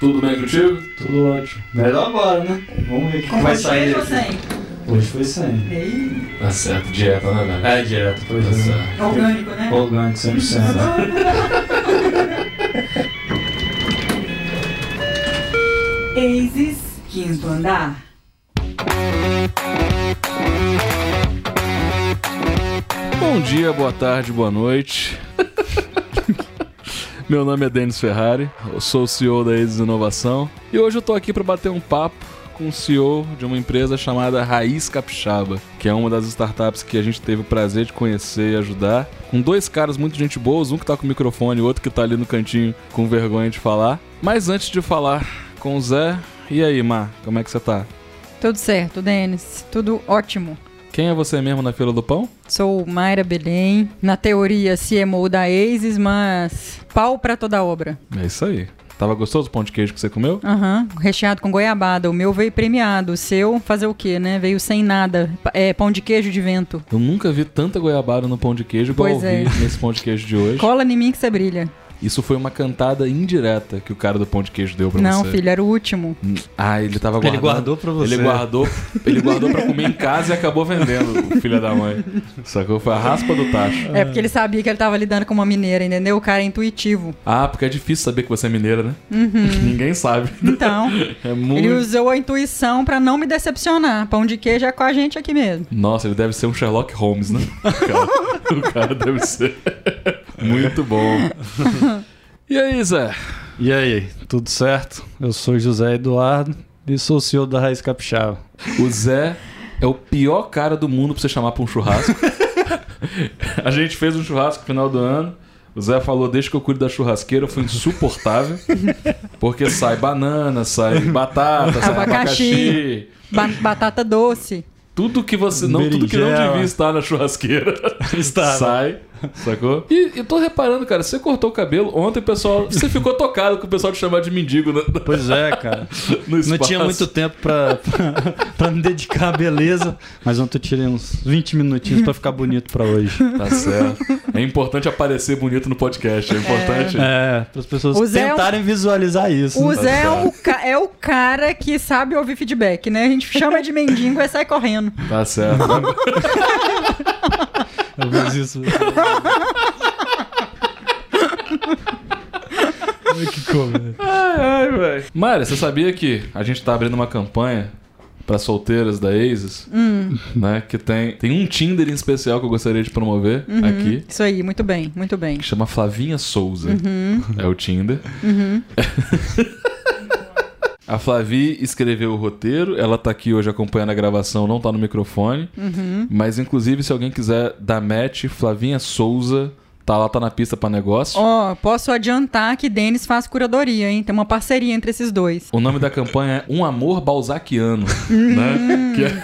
Tudo bem contigo? Tudo ótimo. Melhor agora, né? Vamos ver o que vai sair daqui. Hoje foi 100. Tá certo, dieta, né, velho? É, dieta, pois é. Tá certo. Orgânico, né? Orgânico, 100%. Exis, quinto andar. Bom dia, boa tarde, boa noite. Meu nome é Denis Ferrari, eu sou o CEO da EZ Inovação e hoje eu tô aqui para bater um papo com o CEO de uma empresa chamada Raiz Capixaba, que é uma das startups que a gente teve o prazer de conhecer e ajudar, com dois caras muito gente boas, um que tá com o microfone e outro que tá ali no cantinho com vergonha de falar. Mas antes de falar com o Zé, e aí, Má, como é que você tá? Tudo certo, Denis, tudo ótimo. Quem é você mesmo na fila do pão? Sou Mayra Belém, na teoria CMO da Exis, mas pau pra toda obra. É isso aí. Tava gostoso o pão de queijo que você comeu? Aham, recheado com goiabada. O meu veio premiado, o seu fazer o quê, né? Veio sem nada, pão de queijo de vento. Eu nunca vi tanta goiabada no pão de queijo igual eu vi nesse pão de queijo de hoje. Cola em mim que você brilha. Isso foi uma cantada indireta que o cara do pão de queijo deu pra você. Não, filho, era o último. Ah, ele tava guardando. Ele guardou pra você. Ele guardou pra comer em casa e acabou vendendo, filho da mãe. Sacou? Foi a raspa do tacho. É, porque ele sabia que ele tava lidando com uma mineira, entendeu? O cara é intuitivo. Ah, porque é difícil saber que você é mineira, né? Uhum. Ninguém sabe. Então, é muito... ele usou a intuição pra não me decepcionar. Pão de queijo é com a gente aqui mesmo. Nossa, ele deve ser um Sherlock Holmes, né? O cara deve ser... Muito bom. E aí, Zé? E aí, tudo certo? Eu sou José Eduardo e sou o CEO da Raiz Capixaba. O Zé é o pior cara do mundo pra você chamar pra um churrasco. A gente fez um churrasco no final do ano. O Zé falou, deixa que eu cuido da churrasqueira. Foi insuportável. Porque sai banana, sai batata, sai abacaxi. Batata doce. Tudo que não devia estar na churrasqueira sai, sacou? E tô reparando, cara, você cortou o cabelo. Ontem, pessoal, você ficou tocado com o pessoal te chamar de mendigo, né? Pois é, cara. Não tinha muito tempo pra me dedicar à beleza, mas ontem eu tirei uns 20 minutinhos pra ficar bonito pra hoje. Tá certo. É importante aparecer bonito no podcast, é importante... É, pras pessoas tentarem visualizar isso. O Zé é o cara que sabe ouvir feedback, né? A gente chama de mendigo e sai correndo. Tá certo. Eu fiz isso. Ai, que comédia. Ai, velho. Mari, você sabia que a gente tá abrindo uma campanha pra solteiras da Exis? Né? Que tem um Tinder em especial que eu gostaria de promover aqui. Isso aí, muito bem, muito bem. Que chama Flavinha Souza. É o Tinder. A Flavi escreveu o roteiro, ela tá aqui hoje acompanhando a gravação, não tá no microfone. Mas, inclusive, se alguém quiser dar match, Flavinha Souza tá lá, tá na pista pra negócio. Ó, posso adiantar que Denis faz curadoria, hein? Tem uma parceria entre esses dois. O nome da campanha é Um Amor Balzaquiano, né? Que é...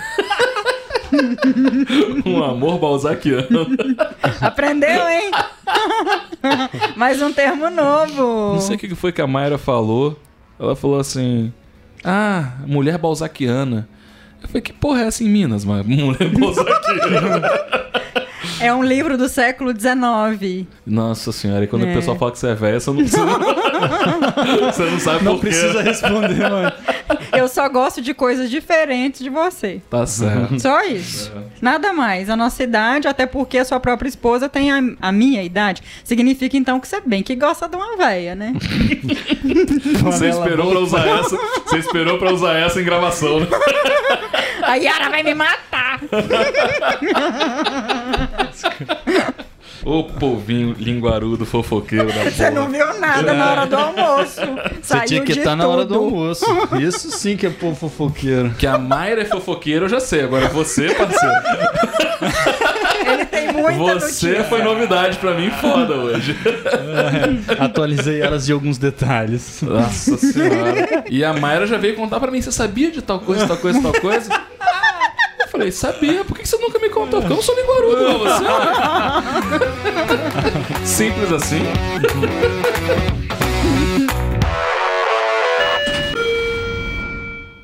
Um Amor Balzaquiano. Aprendeu, hein? Mais um termo novo. Não sei o que foi que a Mayra falou. Ela falou assim... Ah, mulher balzaquiana. Eu falei, que porra é essa em Minas, mano? Mulher balzaquiana. É um livro do século XIX. Nossa senhora, e quando o pessoal fala que você é velha, você não sabe por quê. Não precisa responder, mano. Eu só gosto de coisas diferentes de você. Tá certo. Só isso. É. Nada mais. A nossa idade, até porque a sua própria esposa tem a minha idade. Significa, então, que você bem que gosta de uma véia, né? Você esperou pra usar essa em gravação, né? A Yara vai me matar. Ô povinho linguarudo fofoqueiro da porra. Você não viu nada na hora do almoço. Você tinha que estar na hora do almoço. Isso sim que é povo fofoqueiro. Que a Mayra é fofoqueira, eu já sei. Agora você, parceiro. Ele tem muita notícia. Foi novidade pra mim foda hoje. Atualizei elas de alguns detalhes. Nossa senhora. E a Mayra já veio contar pra mim. Você sabia de tal coisa, tal coisa, tal coisa? Eu falei, sabia? Por que você nunca me contou? Porque eu não sou linguarudo, não, você. Simples assim.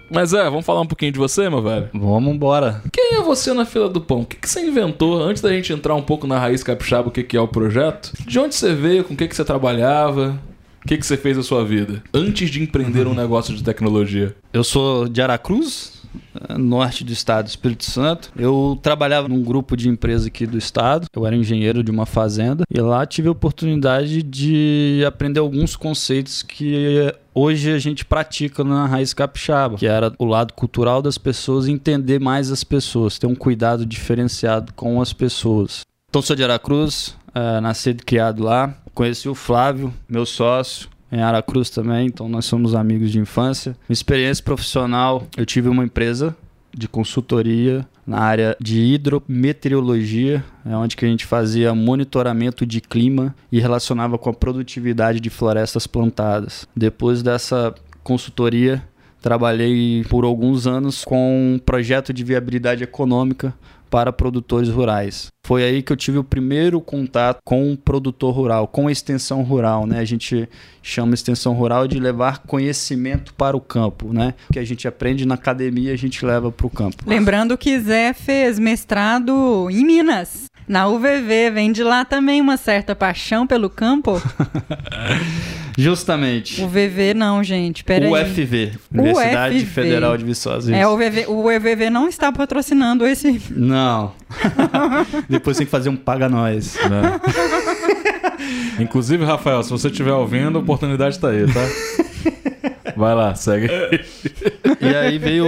Mas vamos falar um pouquinho de você, meu velho? Vamos embora. Quem é você na fila do pão? O que você inventou? Antes da gente entrar um pouco na Raiz Capixaba, o que é o projeto? De onde você veio? Com o que você trabalhava? O que você fez da sua vida antes de empreender um negócio de tecnologia? Eu sou de Aracruz, norte do estado do Espírito Santo. Eu trabalhava num grupo de empresa aqui do estado. Eu era engenheiro de uma fazenda e lá tive a oportunidade de aprender alguns conceitos que hoje a gente pratica na Raiz Capixaba, que era o lado cultural das pessoas, entender mais as pessoas, ter um cuidado diferenciado com as pessoas. Então, sou de Aracruz, nascido e criado lá. Conheci o Flávio, meu sócio, em Aracruz também, então nós somos amigos de infância. Uma experiência profissional, eu tive uma empresa de consultoria na área de hidrometeorologia, onde que a gente fazia monitoramento de clima e relacionava com a produtividade de florestas plantadas. Depois dessa consultoria, trabalhei por alguns anos com um projeto de viabilidade econômica para produtores rurais. Foi aí que eu tive o primeiro contato com o produtor rural, com a extensão rural, né? A gente chama extensão rural de levar conhecimento para o campo, né? O que a gente aprende na academia, a gente leva para o campo. Lembrando que Zé fez mestrado em Minas, na UVV, vem de lá também uma certa paixão pelo campo. Justamente. UVV não, gente, peraí. UFV, Universidade Federal de Viçosa. É, o UVV não está patrocinando esse... Não. Depois tem que fazer um paga nós. Né? Inclusive, Rafael, se você estiver ouvindo, a oportunidade está aí, tá? Vai lá, segue. E aí veio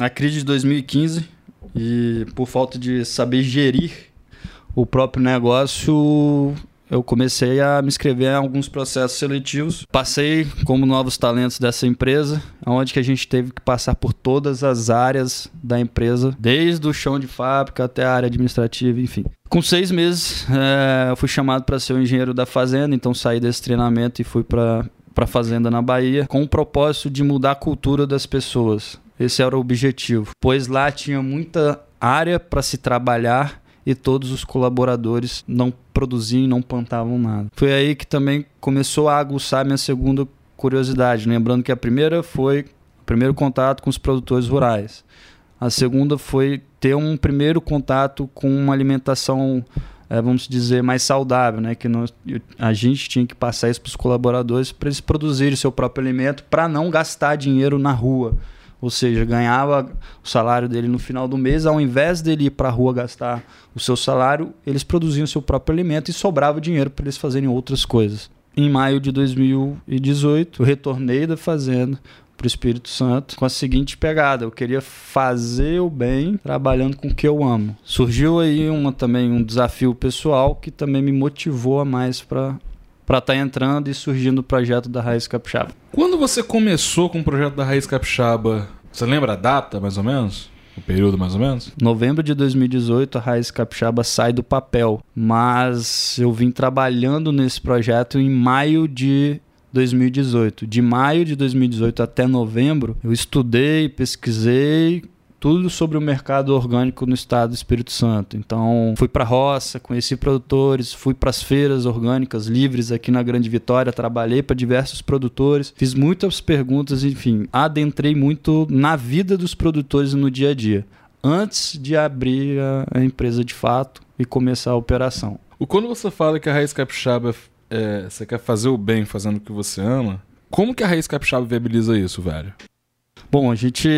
a crise de 2015 e por falta de saber gerir o próprio negócio, eu comecei a me inscrever em alguns processos seletivos. Passei como novos talentos dessa empresa, onde que a gente teve que passar por todas as áreas da empresa, desde o chão de fábrica até a área administrativa, enfim. Com 6 meses, eu fui chamado para ser o engenheiro da fazenda, então saí desse treinamento e fui para a fazenda na Bahia, com o propósito de mudar a cultura das pessoas. Esse era o objetivo, pois lá tinha muita área para se trabalhar, e todos os colaboradores não produziam e não plantavam nada. Foi aí que também começou a aguçar minha segunda curiosidade, lembrando que a primeira foi o primeiro contato com os produtores rurais. A segunda foi ter um primeiro contato com uma alimentação, vamos dizer, mais saudável, né? Que a gente tinha que passar isso para os colaboradores para eles produzirem seu próprio alimento para não gastar dinheiro na rua. Ou seja, ganhava o salário dele no final do mês, ao invés dele ir para a rua gastar o seu salário, eles produziam o seu próprio alimento e sobrava dinheiro para eles fazerem outras coisas. Em maio de 2018, eu retornei da fazenda para o Espírito Santo com a seguinte pegada: eu queria fazer o bem trabalhando com o que eu amo. Surgiu aí também um desafio pessoal que também me motivou a mais para estar entrando e surgindo o projeto da Raiz Capixaba. Quando você começou com o projeto da Raiz Capixaba, você lembra a data, mais ou menos? O período, mais ou menos? Novembro de 2018, a Raiz Capixaba sai do papel. Mas eu vim trabalhando nesse projeto em maio de 2018. De maio de 2018 até novembro, eu estudei, pesquisei tudo sobre o mercado orgânico no estado do Espírito Santo. Então, fui para a roça, conheci produtores, fui para as feiras orgânicas livres aqui na Grande Vitória, trabalhei para diversos produtores, fiz muitas perguntas, enfim, adentrei muito na vida dos produtores no dia a dia, antes de abrir a empresa de fato e começar a operação. Quando você fala que a Raiz Capixaba, você quer fazer o bem fazendo o que você ama, como que a Raiz Capixaba viabiliza isso, velho? Bom, a gente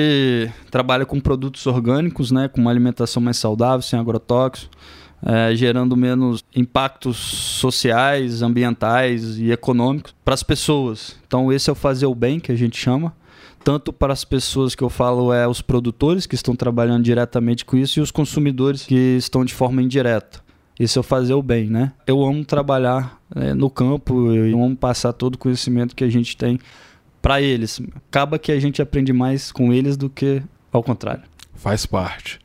trabalha com produtos orgânicos, né, com uma alimentação mais saudável, sem agrotóxicos, gerando menos impactos sociais, ambientais e econômicos para as pessoas. Então esse é o fazer o bem que a gente chama, tanto para as pessoas que eu falo os produtores que estão trabalhando diretamente com isso e os consumidores que estão de forma indireta. Esse é o fazer o bem, né? Eu amo trabalhar no campo, eu amo passar todo o conhecimento que a gente tem para eles. Acaba que a gente aprende mais com eles do que ao contrário. Faz parte.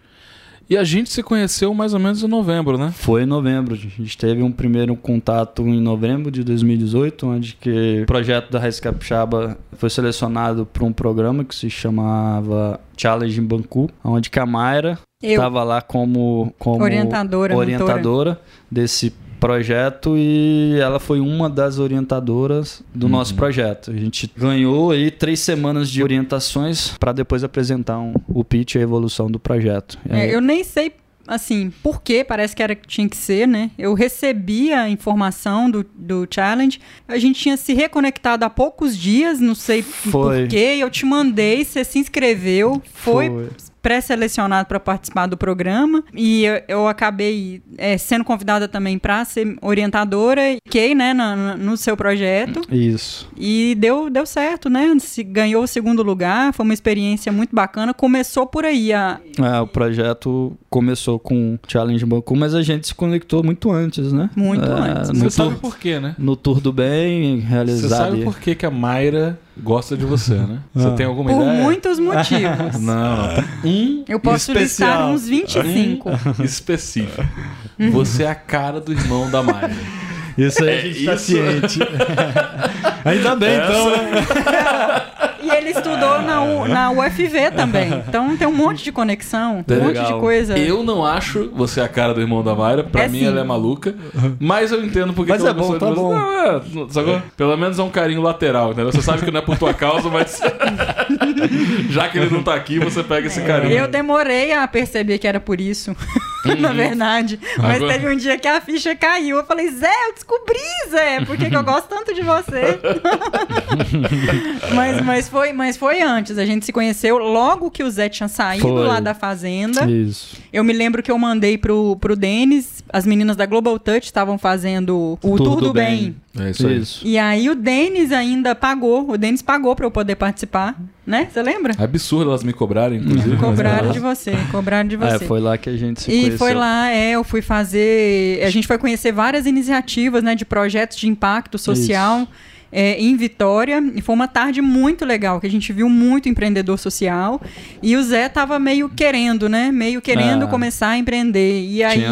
E a gente se conheceu mais ou menos em novembro, né? Foi em novembro. A gente teve um primeiro contato em novembro de 2018, onde que o projeto da Raiz Capixaba foi selecionado para um programa que se chamava Challenge Banco, onde que a Mayra estava lá como orientadora desse projeto, e ela foi uma das orientadoras do nosso projeto. A gente ganhou aí 3 semanas de orientações para depois apresentar o pitch e a evolução do projeto. Eu nem sei assim, porque parece que tinha que ser, né? Eu recebi a informação do Challenge, a gente tinha se reconectado há poucos dias, não sei porquê, eu te mandei, você se inscreveu, foi pré-selecionado para participar do programa e eu acabei sendo convidada também para ser orientadora e fiquei, né, no seu projeto. Isso. E deu certo, né? Ganhou o segundo lugar, foi uma experiência muito bacana. Começou por aí. O projeto começou com o Challenge Banco, mas a gente se conectou muito antes, né? Muito antes. Você sabe por quê, né? No Tour do Bem, realizado. Você sabe por que a Mayra gosta de você, né? Você tem alguma ideia? Por muitos motivos. Não. Eu posso listar uns 25. Específico. Você é a cara do irmão da Mayra. Isso aí a gente tá ciente. Ainda bem, então, né? E ele estudou na UFV também. Então tem um monte de conexão, um monte de coisa. Eu não acho você a cara do irmão da Mayra. Pra mim, sim, ela é maluca. Mas eu entendo porque... Mas é bom, tá bom. Não, pelo menos é um carinho lateral, entendeu? Você sabe que não é por tua causa, mas... Já que ele não tá aqui, você pega esse carinho. Eu demorei a perceber que era por isso. Na verdade. Mas agora... teve um dia que a ficha caiu. Eu falei, Zé, eu descobri, Zé, por que eu gosto tanto de você. Mas foi antes. A gente se conheceu logo que o Zé tinha saído lá da fazenda. Isso. Eu me lembro que eu mandei pro Denis. As meninas da Global Touch estavam fazendo o Tour do Bem. É isso. E aí o Denis ainda pagou. O Denis pagou pra eu poder participar, né? Você lembra? É absurdo elas me cobrarem, inclusive. Cobraram de você. Foi lá que a gente se conheceu. E foi lá, eu fui fazer... A gente foi conhecer várias iniciativas, né? De projetos de impacto social. Isso. Em Vitória, e foi uma tarde muito legal, que a gente viu muito empreendedor social, e o Zé tava meio querendo começar a empreender, e aí...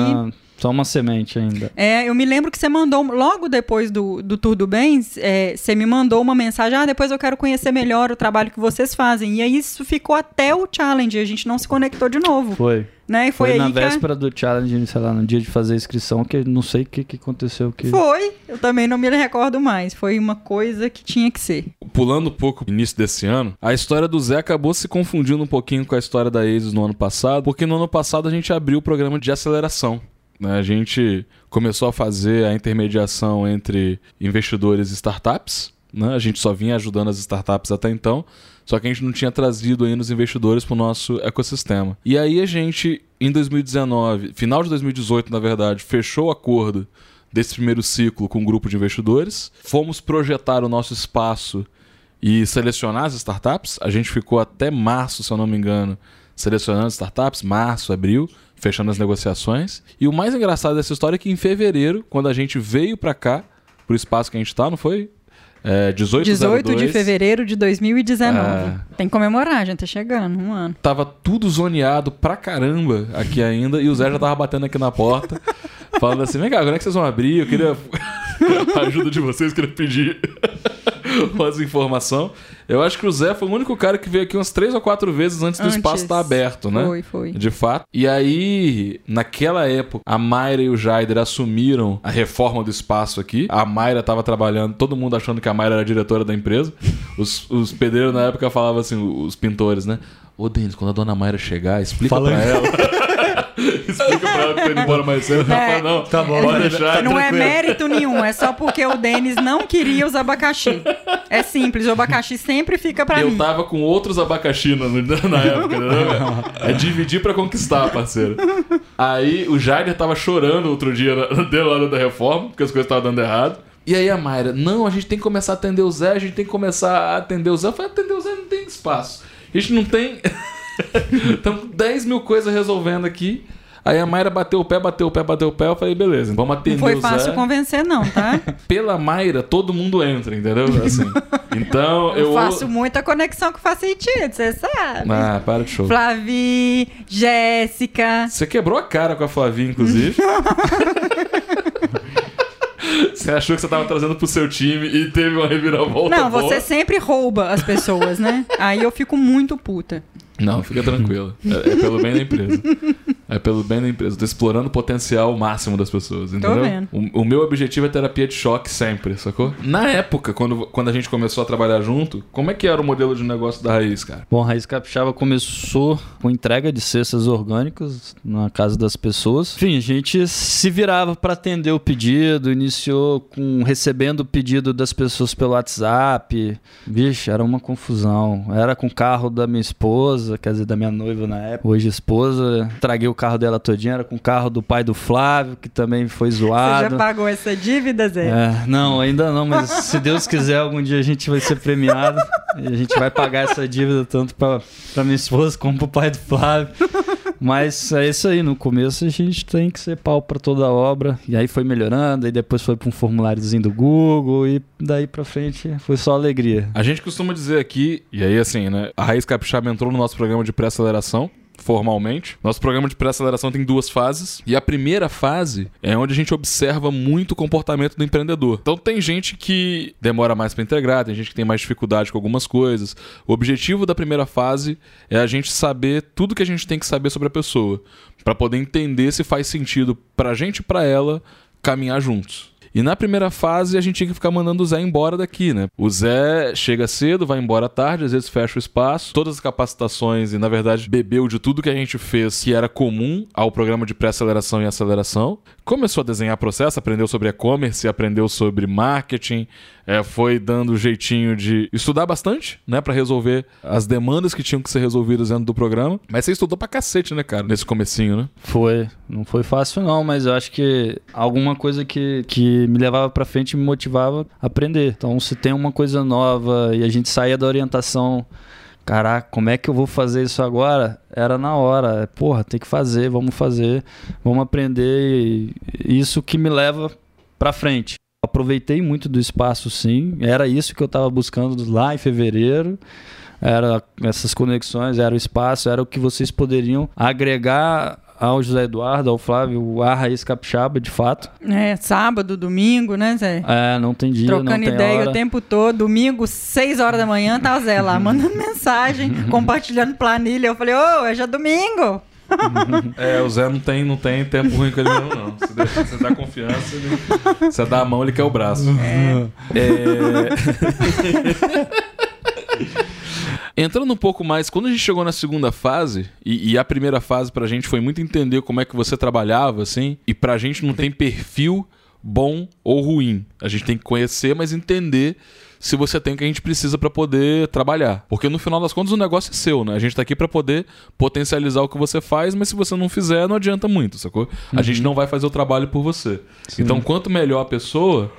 Só uma semente ainda. Eu me lembro que você mandou, logo depois do Tour do Bem, você me mandou uma mensagem, depois eu quero conhecer melhor o trabalho que vocês fazem, e aí isso ficou até o Challenge, a gente não se conectou de novo. Né? Foi na véspera do Challenge, sei lá, no dia de fazer a inscrição, que não sei o que aconteceu. Eu também não me recordo mais. Foi uma coisa que tinha que ser. Pulando um pouco o início desse ano, a história do Zé acabou se confundindo um pouquinho com a história da Exis no ano passado, porque no ano passado a gente abriu o programa de aceleração. A gente começou a fazer a intermediação entre investidores e startups. Né? A gente só vinha ajudando as startups até então, só que a gente não tinha trazido ainda os investidores para o nosso ecossistema. E aí a gente, em 2019, final de 2018, na verdade, fechou o acordo desse primeiro ciclo com um grupo de investidores. Fomos projetar o nosso espaço e selecionar as startups. A gente ficou até março, se eu não me engano, selecionando startups, março, abril, fechando as negociações. E o mais engraçado dessa história é que em fevereiro, quando a gente veio para cá, para o espaço que a gente está, não foi? 18 de fevereiro de 2019. Tem que comemorar, a gente tá chegando, um ano. Tava tudo zoneado pra caramba aqui ainda, e o Zé já tava batendo aqui na porta, falando assim, vem cá, quando é que vocês vão abrir? Eu queria a ajuda de vocês, queria pedir mais informação. Eu acho que o Zé foi o único cara que veio aqui umas 3 ou 4 vezes antes do espaço estar aberto, né? Foi. De fato. E aí, naquela época, a Mayra e o Jaider assumiram a reforma do espaço aqui. A Mayra estava trabalhando, todo mundo achando que a Mayra era a diretora da empresa. Os pedreiros na época falavam assim, os pintores, né? Ô, Denis, quando a dona Mayra chegar, explica pra ela... Explica pra ela que tá indo embora mais cedo. Não, tá bom, pode deixar. Não é mérito nenhum, é só porque o Denis não queria os abacaxi. É simples, o abacaxi sempre fica pra mim. Eu tava com outros abacaxi na época, né? É dividir pra conquistar, parceiro. Aí o Jaider tava chorando outro dia na hora da reforma, porque as coisas estavam dando errado. E aí a Mayra, não, a gente tem que começar a atender o Zé, Eu falei, atender o Zé não tem espaço. A gente não tem... Estamos 10 mil coisas resolvendo aqui. Aí a Mayra bateu o pé. Eu falei, beleza, vamos atender o Zé. Não foi fácil convencer não, tá? Pela Mayra, todo mundo entra, entendeu? Assim. Então, eu faço muita conexão que faz sentido, você sabe. Para de show. Flavi, Jéssica... Você quebrou a cara com a Flavinha, inclusive. Você achou que você estava trazendo pro seu time e teve uma reviravolta. Não, boa. Você sempre rouba as pessoas, né? Aí eu fico muito puta. Não, fica tranquila. É pelo bem da empresa. É pelo bem da empresa. Eu tô explorando o potencial máximo das pessoas, entendeu? Tô vendo. O meu objetivo é terapia de choque sempre, sacou? Na época, quando a gente começou a trabalhar junto, como é que era o modelo de negócio da Raiz, cara? Bom, a Raiz Capixaba começou com entrega de cestas orgânicas na casa das pessoas. Enfim, a gente se virava para atender o pedido, iniciou com recebendo o pedido das pessoas pelo WhatsApp. Vixe, era uma confusão. Era com o carro da minha esposa, quer dizer, da minha noiva na época, hoje esposa. Traguei o carro dela todinha, era com o carro do pai do Flávio, que também foi zoado. Você já pagou essa dívida, Zé? É, não, ainda não, mas se Deus quiser, algum dia a gente vai ser premiado e a gente vai pagar essa dívida tanto pra minha esposa como pro pai do Flávio. Mas é isso aí, no começo a gente tem que ser pau pra toda a obra, e aí foi melhorando, e depois foi pra um formuláriozinho do Google, e daí pra frente foi só alegria. A gente costuma dizer aqui, e aí assim, né, a Raiz Capixaba entrou no nosso programa de pré-aceleração, formalmente. Nosso programa de pré-aceleração tem 2 fases, e a primeira fase é onde a gente observa muito o comportamento do empreendedor. Então tem gente que demora mais para integrar, tem gente que tem mais dificuldade com algumas coisas. O objetivo da primeira fase é a gente saber tudo que a gente tem que saber sobre a pessoa, para poder entender se faz sentido pra gente e pra ela caminhar juntos. E na primeira fase, a gente tinha que ficar mandando o Zé embora daqui, né? O Zé chega cedo, vai embora tarde, às vezes fecha o espaço. Todas as capacitações e, na verdade, bebeu de tudo que a gente fez que era comum ao programa de pré-aceleração e aceleração. Começou a desenhar processo, aprendeu sobre e-commerce, aprendeu sobre marketing, foi dando o jeitinho de estudar bastante, né? Pra resolver as demandas que tinham que ser resolvidas dentro do programa. Mas você estudou pra cacete, né, cara? Nesse comecinho, né? Foi. Não foi fácil, não, mas eu acho que alguma coisa que me levava pra frente e me motivava a aprender. Então, se tem uma coisa nova e a gente saía da orientação, caraca, como é que eu vou fazer isso agora? Era na hora. Porra, tem que fazer, vamos aprender. E isso que me leva pra frente. Aproveitei muito do espaço, sim. Era isso que eu tava buscando lá em fevereiro. Era essas conexões, era o espaço, era o que vocês poderiam agregar ao José Eduardo, ao Flávio, a Raiz Capixaba, de fato. É, sábado, domingo, né, Zé? É, não tem dia, trocando ideia hora. O tempo todo. Domingo, 6h da manhã, tá o Zé lá, mandando mensagem, compartilhando planilha. Eu falei, é já domingo. O Zé não tem tempo ruim com ele mesmo, não. Você dá confiança, você dá a mão, ele quer o braço. Entrando um pouco mais, quando a gente chegou na segunda fase, e a primeira fase pra gente foi muito entender como é que você trabalhava, assim, e pra gente não tem perfil bom ou ruim. A gente tem que conhecer, mas entender se você tem o que a gente precisa pra poder trabalhar. Porque no final das contas o negócio é seu, né? A gente tá aqui pra poder potencializar o que você faz, mas se você não fizer, não adianta muito, sacou? A gente não vai fazer o trabalho por você. Sim. Então quanto melhor a pessoa...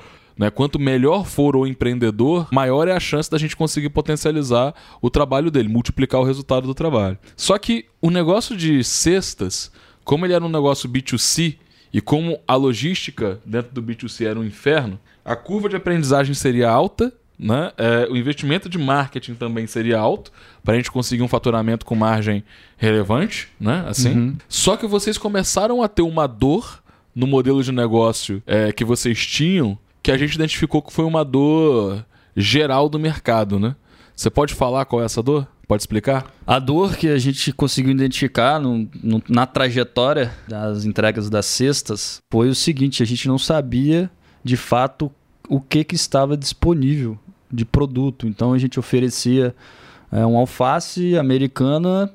Quanto melhor for o empreendedor, maior é a chance da gente conseguir potencializar o trabalho dele, multiplicar o resultado do trabalho. Só que o negócio de cestas, como ele era um negócio B2C e como a logística dentro do B2C era um inferno, a curva de aprendizagem seria alta, né? O investimento de marketing também seria alto, para a gente conseguir um faturamento com margem relevante, né? Assim. Uhum. Só que vocês começaram a ter uma dor no modelo de negócio que vocês tinham, que a gente identificou que foi uma dor geral do mercado, né? Você pode falar qual é essa dor? Pode explicar? A dor que a gente conseguiu identificar na trajetória das entregas das cestas foi o seguinte: a gente não sabia, de fato, o que estava disponível de produto. Então, a gente oferecia um alface americana...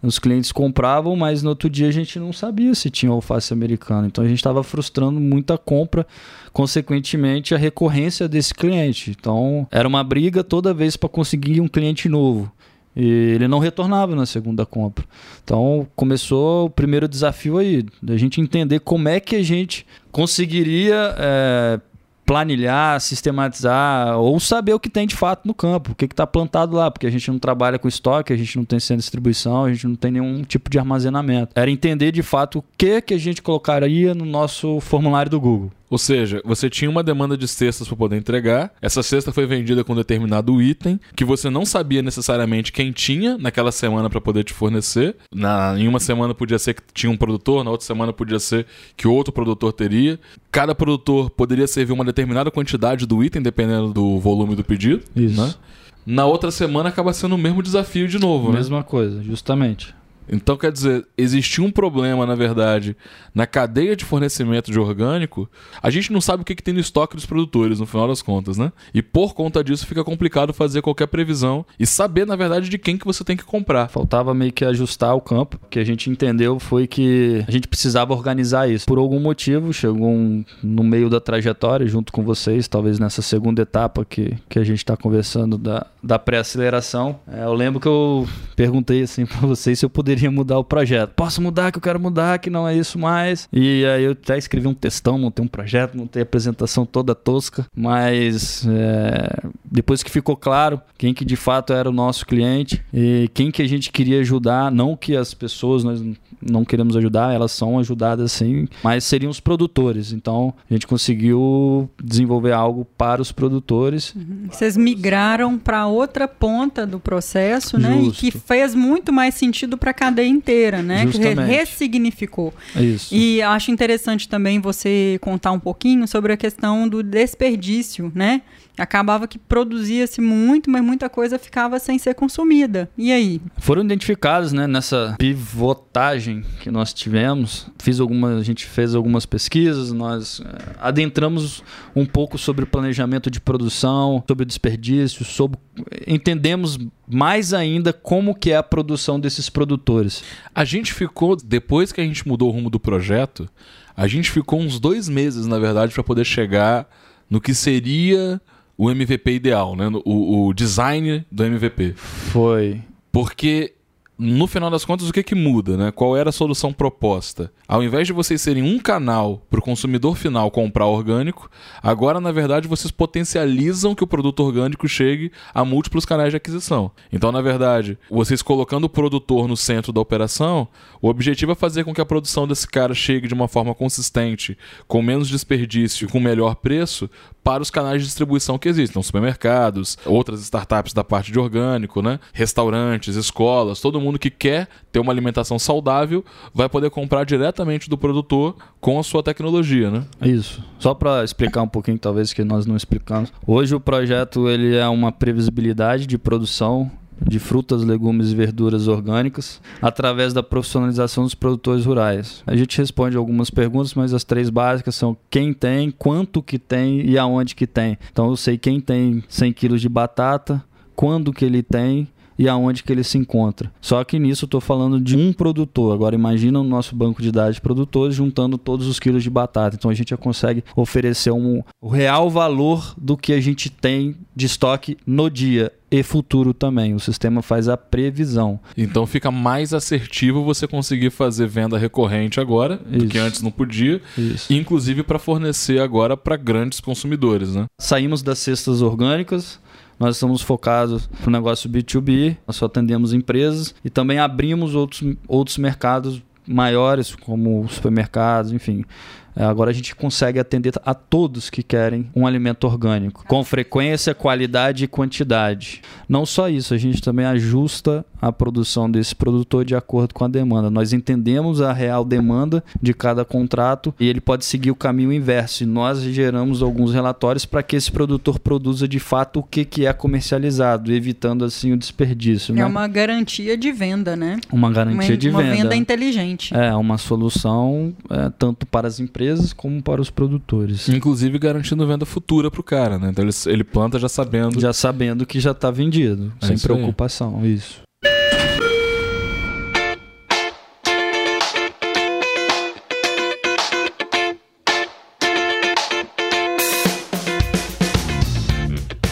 Os clientes compravam, mas no outro dia a gente não sabia se tinha alface americana. Então a gente estava frustrando muita compra, consequentemente a recorrência desse cliente. Então era uma briga toda vez para conseguir um cliente novo. E ele não retornava na segunda compra. Então começou o primeiro desafio aí, da gente entender como é que a gente conseguiria... planilhar, sistematizar ou saber o que tem de fato no campo, o que está plantado lá, porque a gente não trabalha com estoque, a gente não tem centro de distribuição, a gente não tem nenhum tipo de armazenamento. Era entender de fato o que a gente colocaria no nosso formulário do Google. Ou seja, você tinha uma demanda de cestas para poder entregar, essa cesta foi vendida com determinado item, que você não sabia necessariamente quem tinha naquela semana para poder te fornecer. Em uma semana podia ser que tinha um produtor, na outra semana podia ser que outro produtor teria. Cada produtor poderia servir uma determinada quantidade do item, dependendo do volume do pedido. Isso. Né? Na outra semana acaba sendo o mesmo desafio de novo. Mesma coisa, justamente. Então, quer dizer, existia um problema, na verdade, na cadeia de fornecimento de orgânico. A gente não sabe o que tem no estoque dos produtores, no final das contas, né? E por conta disso fica complicado fazer qualquer previsão e saber, na verdade, de quem que você tem que comprar. Faltava meio que ajustar o campo. O que a gente entendeu foi que a gente precisava organizar isso. Por algum motivo, chegou no meio da trajetória, junto com vocês, talvez nessa segunda etapa que a gente está conversando da pré-aceleração. Eu lembro que eu perguntei assim para vocês se eu poderia mudar o projeto. Posso mudar, que eu quero mudar, que não é isso mais. E aí eu até escrevi um textão, montei um projeto, montei a apresentação toda tosca, mas depois que ficou claro quem que de fato era o nosso cliente e quem que a gente queria ajudar, não que as pessoas nós não queremos ajudar, elas são ajudadas sim, mas seriam os produtores. Então a gente conseguiu desenvolver algo para os produtores. Uhum. Vocês migraram para outra ponta do processo, né? Justo. E que fez muito mais sentido para cada cadeia inteira, né? Justamente. Que ressignificou. Isso. E acho interessante também você contar um pouquinho sobre a questão do desperdício, né? Acabava que produzia-se muito, mas muita coisa ficava sem ser consumida. E aí? Foram identificados, né, nessa pivotagem que nós tivemos. A gente fez algumas pesquisas, nós adentramos um pouco sobre o planejamento de produção, sobre o desperdício, entendemos mais ainda como que é a produção desses produtores. A gente ficou, depois que a gente mudou o rumo do projeto, a gente ficou uns 2 meses, na verdade, para poder chegar no que seria o MVP ideal, né? O design do MVP. Foi. Porque, no final das contas, o que muda, né? Qual era a solução proposta? Ao invés de vocês serem um canal para o consumidor final comprar orgânico, agora, na verdade, vocês potencializam que o produto orgânico chegue a múltiplos canais de aquisição. Então, na verdade, vocês colocando o produtor no centro da operação, o objetivo é fazer com que a produção desse cara chegue de uma forma consistente, com menos desperdício, com melhor preço, para os canais de distribuição que existem, então, supermercados, outras startups da parte de orgânico, né? Restaurantes, escolas, todo mundo que quer ter uma alimentação saudável vai poder comprar diretamente do produtor com a sua tecnologia, né? Isso. Só para explicar um pouquinho, talvez, que nós não explicamos. Hoje o projeto ele é uma previsibilidade de produção de frutas, legumes e verduras orgânicas através da profissionalização dos produtores rurais. A gente responde algumas perguntas, mas as 3 básicas são quem tem, quanto que tem e aonde que tem. Então eu sei quem tem 100 kg de batata, quando que ele tem e aonde que ele se encontra. Só que nisso eu estou falando de um produtor. Agora imagina o nosso banco de dados de produtores juntando todos os quilos de batata. Então a gente já consegue oferecer o real valor do que a gente tem de estoque no dia e futuro também. O sistema faz a previsão. Então fica mais assertivo você conseguir fazer venda recorrente agora, isso, porque antes não podia. Isso. Inclusive para fornecer agora para grandes consumidores, né? Saímos das cestas orgânicas. Nós estamos focados no negócio B2B, nós só atendemos empresas e também abrimos outros mercados maiores, como supermercados, enfim. Agora a gente consegue atender a todos que querem um alimento orgânico, com frequência, qualidade e quantidade. Não só isso, a gente também ajusta a produção desse produtor de acordo com a demanda. Nós entendemos a real demanda de cada contrato e ele pode seguir o caminho inverso. E nós geramos alguns relatórios para que esse produtor produza de fato o que é comercializado, evitando assim o desperdício. É, né? Uma garantia de venda, né? Uma garantia de venda. Uma venda inteligente. É, uma solução tanto para as empresas como para os produtores. Inclusive garantindo venda futura para o cara, né? Então ele planta já sabendo. Já sabendo que já está vendido, sem isso preocupação. Aí. Isso.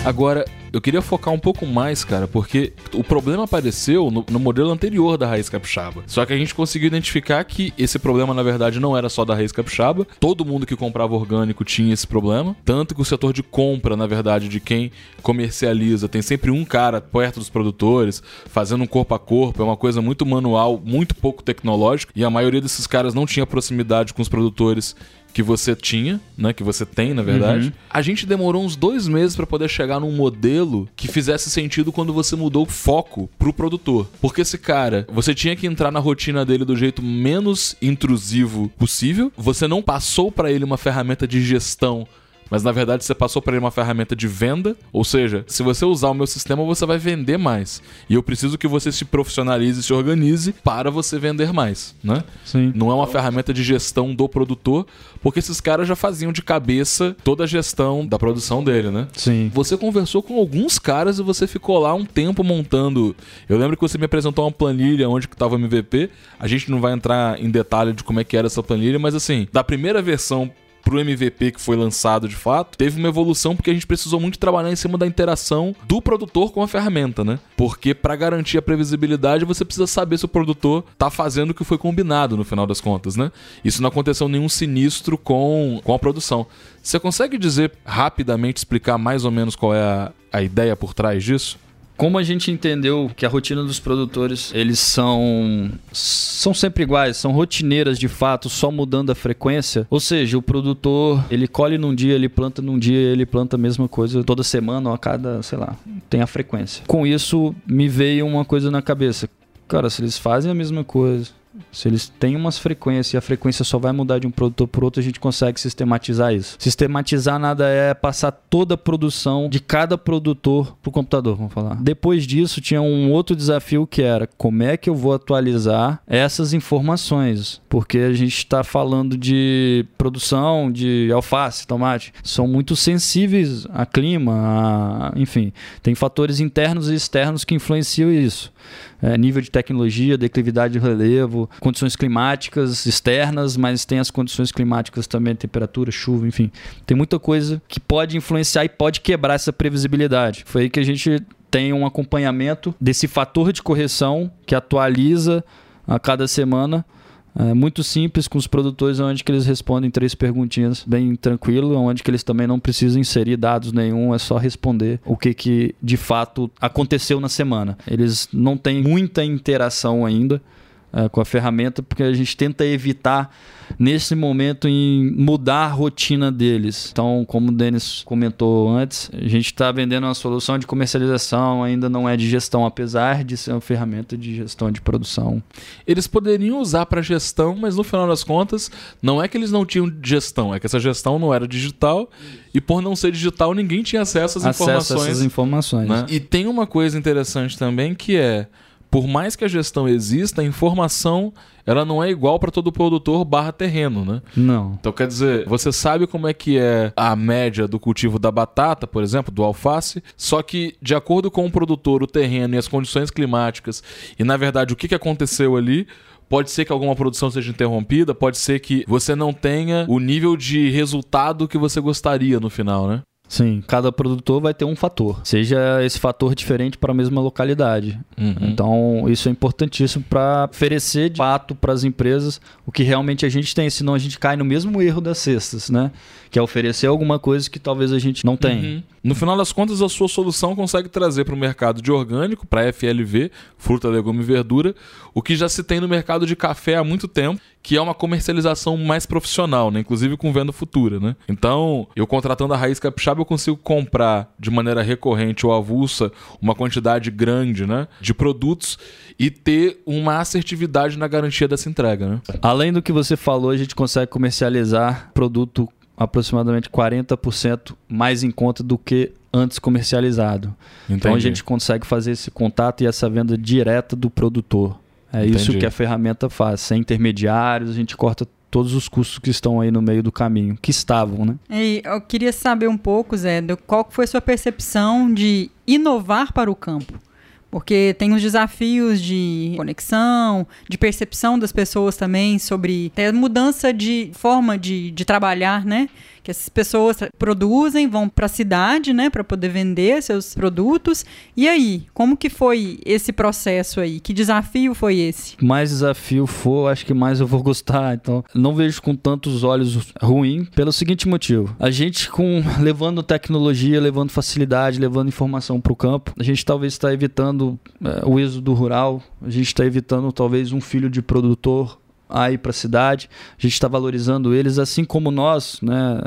Agora, eu queria focar um pouco mais, cara, porque o problema apareceu no modelo anterior da Raiz Capixaba. Só que a gente conseguiu identificar que esse problema, na verdade, não era só da Raiz Capixaba. Todo mundo que comprava orgânico tinha esse problema. Tanto que o setor de compra, na verdade, de quem comercializa, tem sempre um cara perto dos produtores, fazendo um corpo a corpo. É uma coisa muito manual, muito pouco tecnológica. E a maioria desses caras não tinha proximidade com os produtores que você tinha, né? Que você tem, na verdade. Uhum. A gente demorou uns 2 meses para poder chegar num modelo que fizesse sentido quando você mudou o foco pro produtor. Porque esse cara, você tinha que entrar na rotina dele do jeito menos intrusivo possível. Você não passou para ele uma ferramenta de gestão Mas na verdade você passou para ele uma ferramenta de venda, ou seja, se você usar o meu sistema você vai vender mais. E eu preciso que você se profissionalize, se organize para você vender mais, né? Sim. Não é uma ferramenta de gestão do produtor, porque esses caras já faziam de cabeça toda a gestão da produção dele, né? Sim. Você conversou com alguns caras e você ficou lá um tempo montando. Eu lembro que você me apresentou uma planilha onde que estava o MVP. A gente não vai entrar em detalhe de como é que era essa planilha, mas assim, da primeira versão pro MVP que foi lançado de fato, teve uma evolução porque a gente precisou muito trabalhar em cima da interação do produtor com a ferramenta, né? Porque para garantir a previsibilidade, você precisa saber se o produtor tá fazendo o que foi combinado no final das contas, né? Isso não aconteceu nenhum sinistro com a produção. Você consegue dizer rapidamente, explicar mais ou menos qual é a ideia por trás disso? Como a gente entendeu que a rotina dos produtores, eles são sempre iguais, são rotineiras de fato, só mudando a frequência. Ou seja, o produtor, ele colhe num dia, ele planta num dia, ele planta a mesma coisa toda semana ou a cada, sei lá, tem a frequência. Com isso, me veio uma coisa na cabeça. Cara, se eles fazem a mesma coisa, se eles têm umas frequências e a frequência só vai mudar de um produtor para outro, a gente consegue sistematizar isso. Sistematizar nada é passar toda a produção de cada produtor para o computador, vamos falar. Depois disso, tinha um outro desafio que era como é que eu vou atualizar essas informações, porque a gente está falando de produção de alface, tomate, são muito sensíveis a clima, enfim, tem fatores internos e externos que influenciam isso. Nível de tecnologia, declividade de relevo, condições climáticas externas, mas tem as condições climáticas também, temperatura, chuva, enfim. Tem muita coisa que pode influenciar e pode quebrar essa previsibilidade. Foi aí que a gente tem um acompanhamento desse fator de correção que atualiza a cada semana. É muito simples com os produtores, onde que eles respondem 3 perguntinhas bem tranquilo, onde que eles também não precisam inserir dados nenhum, é só responder o que de fato aconteceu na semana. Eles não têm muita interação ainda com a ferramenta, porque a gente tenta evitar nesse momento em mudar a rotina deles. Então, como o Denis comentou antes, a gente está vendendo uma solução de comercialização, ainda não é de gestão, apesar de ser uma ferramenta de gestão de produção. Eles poderiam usar para gestão, mas no final das contas, não é que eles não tinham gestão, é que essa gestão não era digital e por não ser digital, ninguém tinha acesso às informações. Né? E tem uma coisa interessante também que é, por mais que a gestão exista, a informação ela não é igual para todo produtor / terreno, né? Não. Então, quer dizer, você sabe como é que é a média do cultivo da batata, por exemplo, do alface, só que de acordo com o produtor, o terreno e as condições climáticas e, na verdade, o que aconteceu ali, pode ser que alguma produção seja interrompida, pode ser que você não tenha o nível de resultado que você gostaria no final, né? Sim, cada produtor vai ter um fator, seja esse fator diferente para a mesma localidade. Uhum. Então, isso é importantíssimo para oferecer de fato para as empresas o que realmente a gente tem, senão a gente cai no mesmo erro das cestas, né? Que é oferecer alguma coisa que talvez a gente não tenha. Uhum. No final das contas, a sua solução consegue trazer para o mercado de orgânico, para FLV, fruta, legume e verdura, o que já se tem no mercado de café há muito tempo, que é uma comercialização mais profissional, né? Inclusive com venda futura, né? Então, eu contratando a Raiz Capixaba, eu consigo comprar de maneira recorrente ou avulsa uma quantidade grande, né, de produtos e ter uma assertividade na garantia dessa entrega, né? Além do que você falou, a gente consegue comercializar produto aproximadamente 40% mais em conta do que antes comercializado. Entendi. Então a gente consegue fazer esse contato e essa venda direta do produtor. É Entendi. Isso que a ferramenta faz. Sem intermediários, a gente corta todos os custos que estão aí no meio do caminho, que estavam, né? E eu queria saber um pouco, Zé, qual foi a sua percepção de inovar para o campo? Porque tem os desafios de conexão, de percepção das pessoas também sobre a mudança de forma de trabalhar, né? Que essas pessoas produzem, vão para a cidade, né, para poder vender seus produtos. E aí, como que foi esse processo aí? Que desafio foi esse? Mais desafio for, acho que mais eu vou gostar. Então, não vejo com tantos olhos ruim, pelo seguinte motivo. A gente levando tecnologia, levando facilidade, levando informação para o campo, a gente talvez está evitando o êxodo rural, a gente está evitando talvez um filho de produtor aí para a cidade, a gente está valorizando eles, assim como nós, né?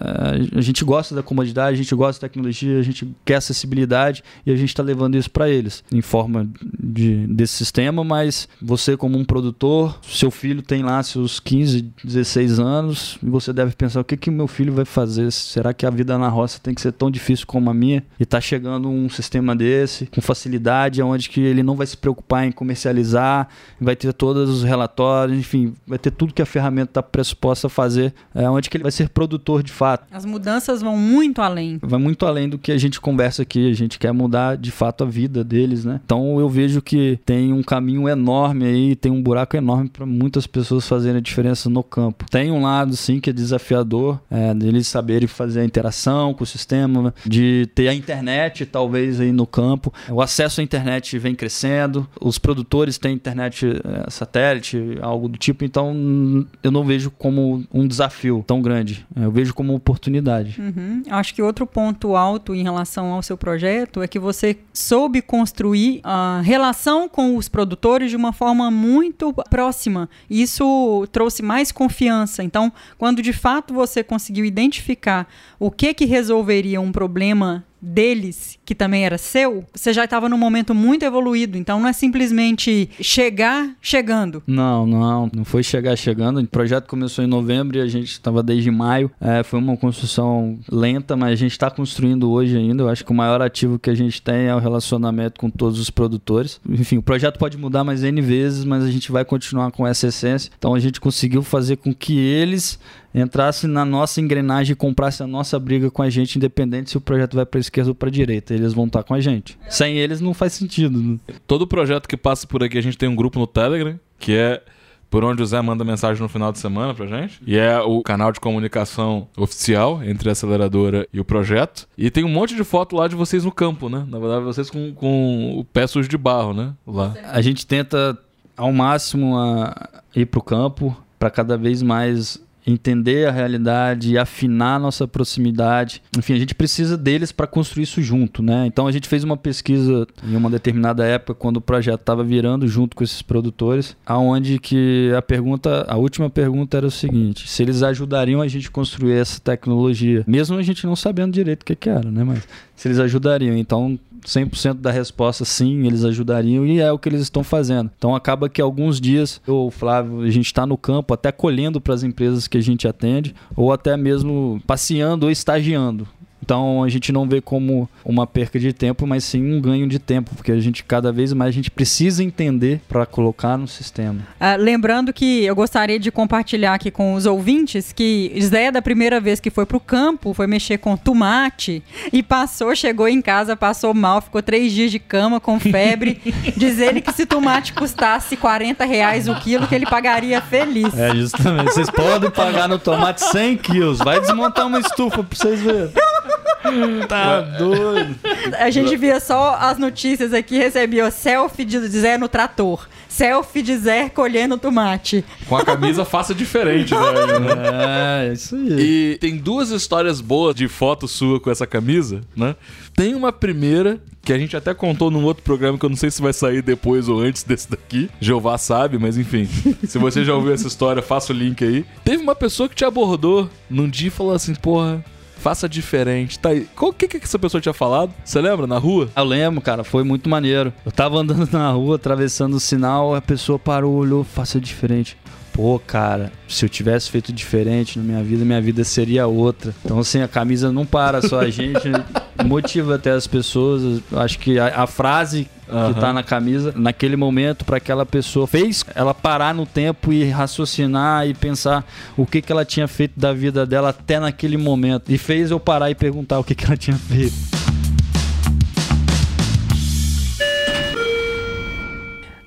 A gente gosta da comodidade, a gente gosta da tecnologia, a gente quer acessibilidade e a gente está levando isso para eles, em forma desse sistema, mas você como um produtor, seu filho tem lá seus 15, 16 anos e você deve pensar, o que meu filho vai fazer? Será que a vida na roça tem que ser tão difícil como a minha? E está chegando um sistema desse, com facilidade, onde que ele não vai se preocupar em comercializar, vai ter todos os relatórios, enfim, vai ter tudo que a ferramenta está pressuposta a fazer, onde que ele vai ser produtor de fato. As mudanças vão muito além. Vai muito além do que a gente conversa aqui, a gente quer mudar de fato a vida deles, né? Então eu vejo que tem um caminho enorme aí, tem um buraco enorme para muitas pessoas fazerem a diferença no campo. Tem um lado sim que é desafiador, deles saberem fazer a interação com o sistema, né? De ter a internet talvez aí no campo. O acesso à internet vem crescendo, os produtores têm internet satélite, algo do tipo, então eu não vejo como um desafio tão grande. Eu vejo como oportunidade. Uhum. Acho que outro ponto alto em relação ao seu projeto é que você soube construir a relação com os produtores de uma forma muito próxima. Isso trouxe mais confiança. Então, quando de fato você conseguiu identificar o que resolveria um problema deles, que também era seu, você já estava num momento muito evoluído. Então não é simplesmente chegar chegando. Não foi chegar chegando. O projeto começou em novembro e a gente estava desde maio. Foi uma construção lenta, mas a gente está construindo hoje ainda. Eu acho que o maior ativo que a gente tem é o relacionamento com todos os produtores. Enfim, o projeto pode mudar mais N vezes, mas a gente vai continuar com essa essência. Então a gente conseguiu fazer com que eles entrassem na nossa engrenagem e comprassem a nossa briga com a gente, independente se o projeto vai para esquerda ou para direita, eles vão estar com a gente. Sem eles não faz sentido, né? Todo projeto que passa por aqui, a gente tem um grupo no Telegram, que é por onde o Zé manda mensagem no final de semana pra gente. E é o canal de comunicação oficial entre a aceleradora e o projeto. E tem um monte de foto lá de vocês no campo, né? Na verdade, vocês com o pé sujo de barro, né? Lá. A gente tenta ao máximo ir pro campo para cada vez mais entender a realidade e afinar a nossa proximidade. Enfim, a gente precisa deles para construir isso junto, né? Então a gente fez uma pesquisa em uma determinada época, quando o projeto estava virando junto com esses produtores, aonde que a última pergunta era o seguinte: se eles ajudariam a gente construir essa tecnologia, mesmo a gente não sabendo direito o que era, né? Mas se eles ajudariam. Então 100% da resposta sim, eles ajudariam, e é o que eles estão fazendo. Então acaba que alguns dias eu, o Flávio, a gente está no campo até colhendo para as empresas que a gente atende, ou até mesmo passeando ou estagiando. Então a gente não vê como uma perca de tempo, mas sim um ganho de tempo, porque a gente cada vez mais a gente precisa entender para colocar no sistema. Lembrando que eu gostaria de compartilhar aqui com os ouvintes que Zé, da primeira vez que foi para o campo, foi mexer com tomate e chegou em casa, passou mal, ficou 3 dias de cama com febre. Diz ele que se tomate custasse R$40 o quilo, que ele pagaria feliz. É, justamente. Vocês podem pagar no tomate 100 quilos. Vai desmontar uma estufa para vocês verem. Tá doido. A gente via só as notícias aqui, recebia selfie de Zé no trator, selfie de Zé colhendo tomate. Com a camisa faça diferente, né? É, isso aí. E tem duas histórias boas de foto sua com essa camisa, né? Tem uma primeira que a gente até contou num outro programa, que eu não sei se vai sair depois ou antes desse daqui. Jeová sabe, mas enfim. Se você já ouviu essa história, faça o link aí. Teve uma pessoa que te abordou num dia e falou assim: porra, faça diferente, tá aí. O que essa pessoa tinha falado? Você lembra? Na rua? Eu lembro, cara. Foi muito maneiro. Eu tava andando na rua, atravessando o sinal, a pessoa parou, olhou, faça diferente. Pô, cara, se eu tivesse feito diferente na minha vida seria outra. Então, assim, a camisa não para só a gente, motiva até as pessoas. Acho que a frase que tá na camisa, naquele momento, para aquela pessoa, fez ela parar no tempo e raciocinar e pensar o que ela tinha feito da vida dela até naquele momento. E fez eu parar e perguntar o que ela tinha feito.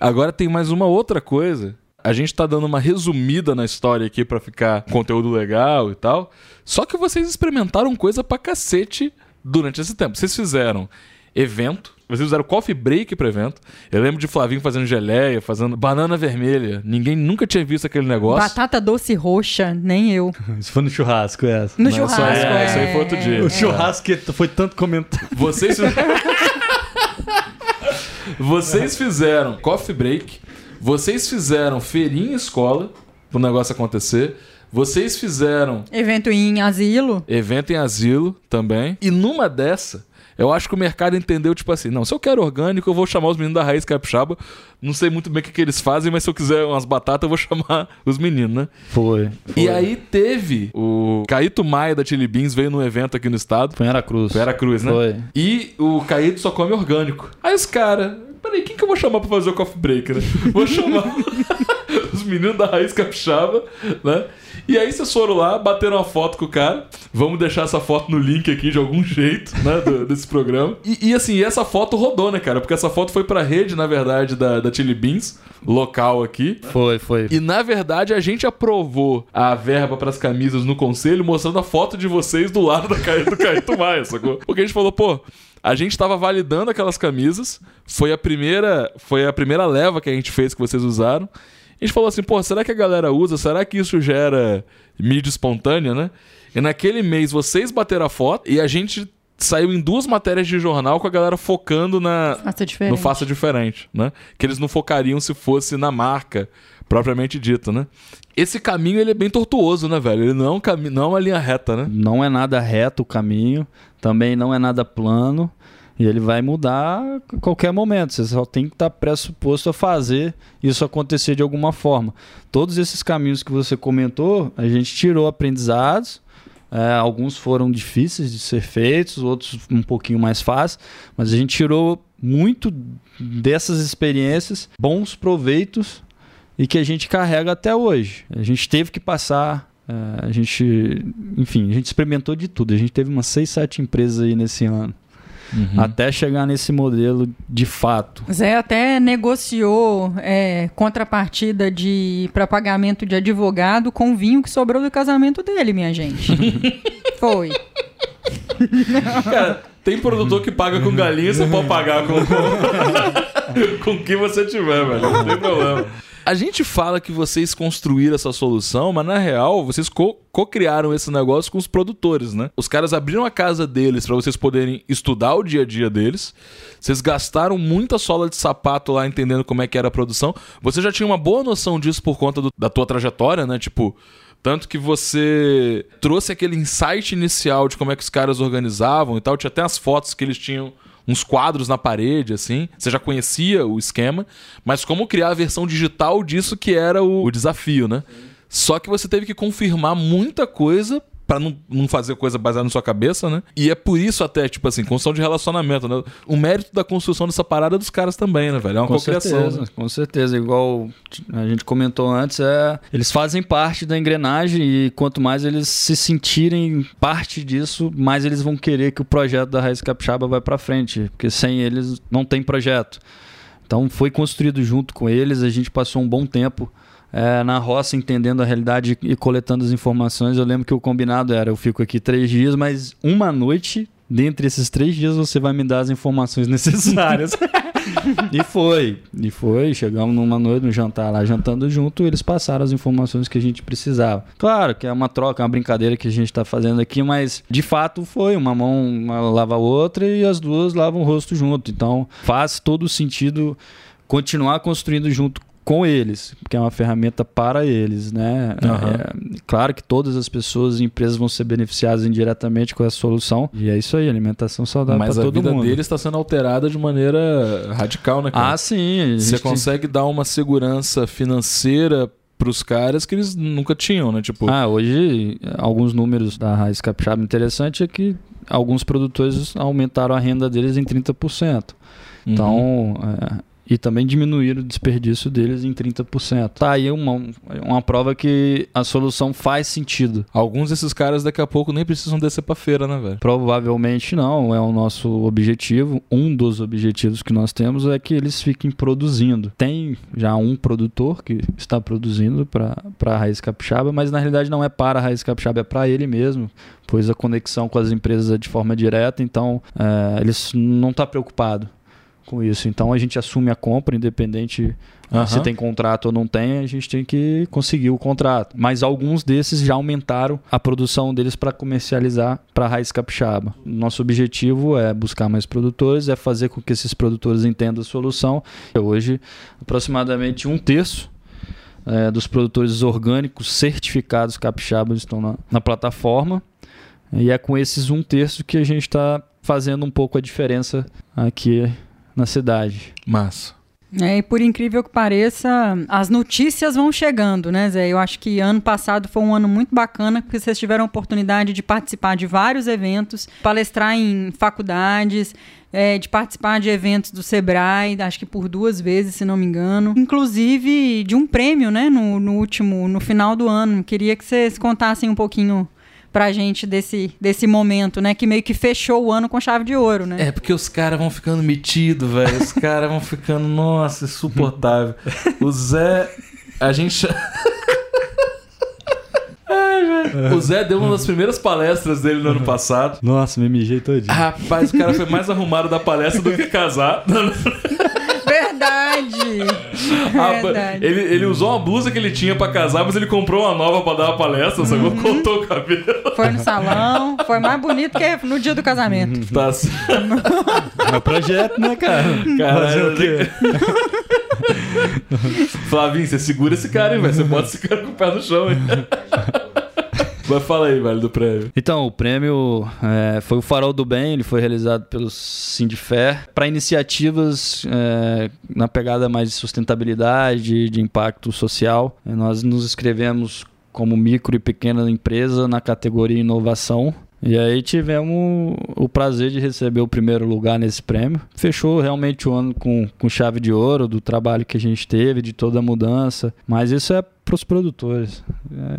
Agora tem mais uma outra coisa. A gente tá dando uma resumida na história aqui para ficar conteúdo legal e tal. Só que vocês experimentaram coisa pra cacete durante esse tempo. Vocês fizeram evento, vocês fizeram coffee break para evento. Eu lembro de Flavinho fazendo geleia, fazendo banana vermelha. Ninguém nunca tinha visto aquele negócio. Batata doce roxa, nem eu. Isso foi no churrasco, essa. No churrasco, isso aí foi outro dia. O churrasco foi tanto comentário. Vocês fizeram coffee break, vocês fizeram feirinha escola, para o negócio acontecer. Vocês fizeram... Evento em asilo. Evento em asilo também. E numa dessa, eu acho que o mercado entendeu, tipo assim, não, se eu quero orgânico, eu vou chamar os meninos da Raiz Capixaba. Não sei muito bem o que eles fazem, mas se eu quiser umas batatas, eu vou chamar os meninos, né? Foi. E aí teve o Caíto Maia da Chilli Beans, veio num evento aqui no estado. Foi em Aracruz. Foi em Aracruz, né? Foi. E o Caíto só come orgânico. Aí os caras... Peraí, quem que eu vou chamar pra fazer o coffee break, né? Vou chamar os meninos da Raiz Capixaba, né? E aí vocês foram lá, bateram uma foto com o cara. Vamos deixar essa foto no link aqui de algum jeito, né? Desse programa. E assim, essa foto rodou, né, cara? Porque essa foto foi pra rede, na verdade, da Chilli Beans, local aqui. Foi. E, na verdade, a gente aprovou a verba pras camisas no conselho, mostrando a foto de vocês do lado do Caíto Maia, sacou? Porque a gente falou, pô... A gente estava validando aquelas camisas, foi a primeira leva que a gente fez, que vocês usaram. A gente falou assim, pô, será que a galera usa? Será que isso gera mídia espontânea, né? E naquele mês vocês bateram a foto e a gente saiu em duas matérias de jornal com a galera focando no Faça Diferente, né? Que eles não focariam se fosse na marca, propriamente dito, né? Esse caminho, ele é bem tortuoso, né, velho? Ele não é uma linha reta, né? Não é nada reto o caminho, também não é nada plano, e ele vai mudar a qualquer momento. Você só tem que estar pressuposto a fazer isso acontecer de alguma forma. Todos esses caminhos que você comentou, a gente tirou aprendizados. Alguns foram difíceis de ser feitos, outros um pouquinho mais fáceis, mas a gente tirou muito dessas experiências, bons proveitos, e que a gente carrega até hoje. A gente teve que passar, a gente experimentou de tudo. A gente teve umas 6-7 empresas aí nesse ano. Uhum. Até chegar nesse modelo de fato. Zé até negociou contrapartida para pagamento de advogado com o vinho que sobrou do casamento dele, minha gente. Foi. Cara, tem produtor que paga com galinha, você pode pagar com o que você tiver, velho. Não tem problema. A gente fala que vocês construíram essa solução, mas na real, vocês co-criaram esse negócio com os produtores, né? Os caras abriram a casa deles para vocês poderem estudar o dia a dia deles. Vocês gastaram muita sola de sapato lá entendendo como é que era a produção. Você já tinha uma boa noção disso por conta da tua trajetória, né? Tipo, tanto que você trouxe aquele insight inicial de como é que os caras organizavam e tal. Tinha até as fotos que eles tinham... uns quadros na parede, assim. Você já conhecia o esquema, mas como criar a versão digital disso que era o desafio, né? Sim. Só que você teve que confirmar muita coisa pra não fazer coisa baseada na sua cabeça, né? E é por isso até, tipo assim, construção de relacionamento, né? O mérito da construção dessa parada é dos caras também, né, velho? É uma cocriação. Com certeza. Igual a gente comentou antes, eles fazem parte da engrenagem e quanto mais eles se sentirem parte disso, mais eles vão querer que o projeto da Raiz Capixaba vai pra frente, porque sem eles não tem projeto. Então foi construído junto com eles, a gente passou um bom tempo na roça, entendendo a realidade e coletando as informações. Eu lembro que o combinado era, eu fico aqui 3 dias, mas uma noite, dentre esses 3 dias, você vai me dar as informações necessárias. E foi. Chegamos numa noite, no jantar lá, jantando junto, eles passaram as informações que a gente precisava. Claro que é uma troca, uma brincadeira que a gente está fazendo aqui, mas de fato foi. Uma mão lava a outra e as duas lavam o rosto junto. Então faz todo sentido continuar construindo junto com eles, porque é uma ferramenta para eles, né? Uhum. Claro que todas as pessoas e empresas vão ser beneficiadas indiretamente com essa solução. E é isso aí, alimentação saudável para todo mundo. Mas a vida deles está sendo alterada de maneira radical, né, cara? Ah, sim. Você consegue dar uma segurança financeira para os caras que eles nunca tinham, né? Tipo... hoje, alguns números da Raiz Capixaba interessante é que alguns produtores aumentaram a renda deles em 30%. Então... Uhum. E também diminuir o desperdício deles em 30%. Tá aí uma prova que a solução faz sentido. Alguns desses caras daqui a pouco nem precisam descer pra feira, né, velho? Provavelmente não. É o nosso objetivo. Um dos objetivos que nós temos é que eles fiquem produzindo. Tem já um produtor que está produzindo pra Raiz Capixaba, mas na realidade não é para a Raiz Capixaba, é para ele mesmo, pois a conexão com as empresas é de forma direta, então eles não estão preocupados com isso. Então a gente assume a compra, independente se tem contrato ou não tem, a gente tem que conseguir o contrato. Mas alguns desses já aumentaram a produção deles para comercializar para a Raiz Capixaba. Nosso objetivo é buscar mais produtores, é fazer com que esses produtores entendam a solução. Hoje, aproximadamente 1/3 dos produtores orgânicos certificados capixabas estão na plataforma. E é com esses 1/3 que a gente está fazendo um pouco a diferença aqui na cidade. Massa. É, e por incrível que pareça, as notícias vão chegando, né, Zé? Eu acho que ano passado foi um ano muito bacana, porque vocês tiveram a oportunidade de participar de vários eventos, palestrar em faculdades, de participar de eventos do Sebrae, acho que por 2 vezes, se não me engano. Inclusive de um prêmio, né, no final do ano. Queria que vocês contassem um pouquinho pra gente desse momento, né? Que meio que fechou o ano com chave de ouro, né? É, porque os caras vão ficando metidos, velho. Os caras vão ficando, nossa, insuportável. O Zé... A gente... O Zé deu uma das primeiras palestras dele no ano passado. Nossa, me mijei todinho. Rapaz, o cara foi mais arrumado da palestra do que casado. Verdade. Ele usou uma blusa que ele tinha pra casar, mas ele comprou uma nova pra dar uma palestra, sacou? Cortou o cabelo. Foi no salão, foi mais bonito que no dia do casamento. Tá. É projeto, né, cara? Caralho, o quê? Flavinho, você segura esse cara, hein, velho? Você bota esse cara com o pé no chão, hein? Mas fala aí, velho, do prêmio. Então, o prêmio foi o Farol do Bem, ele foi realizado pelo Sindifer para iniciativas na pegada mais de sustentabilidade, de impacto social. Nós nos inscrevemos como micro e pequena empresa na categoria Inovação. E aí tivemos o prazer de receber o primeiro lugar nesse prêmio. Fechou realmente o ano com chave de ouro do trabalho que a gente teve, de toda a mudança. Mas isso é pros produtores.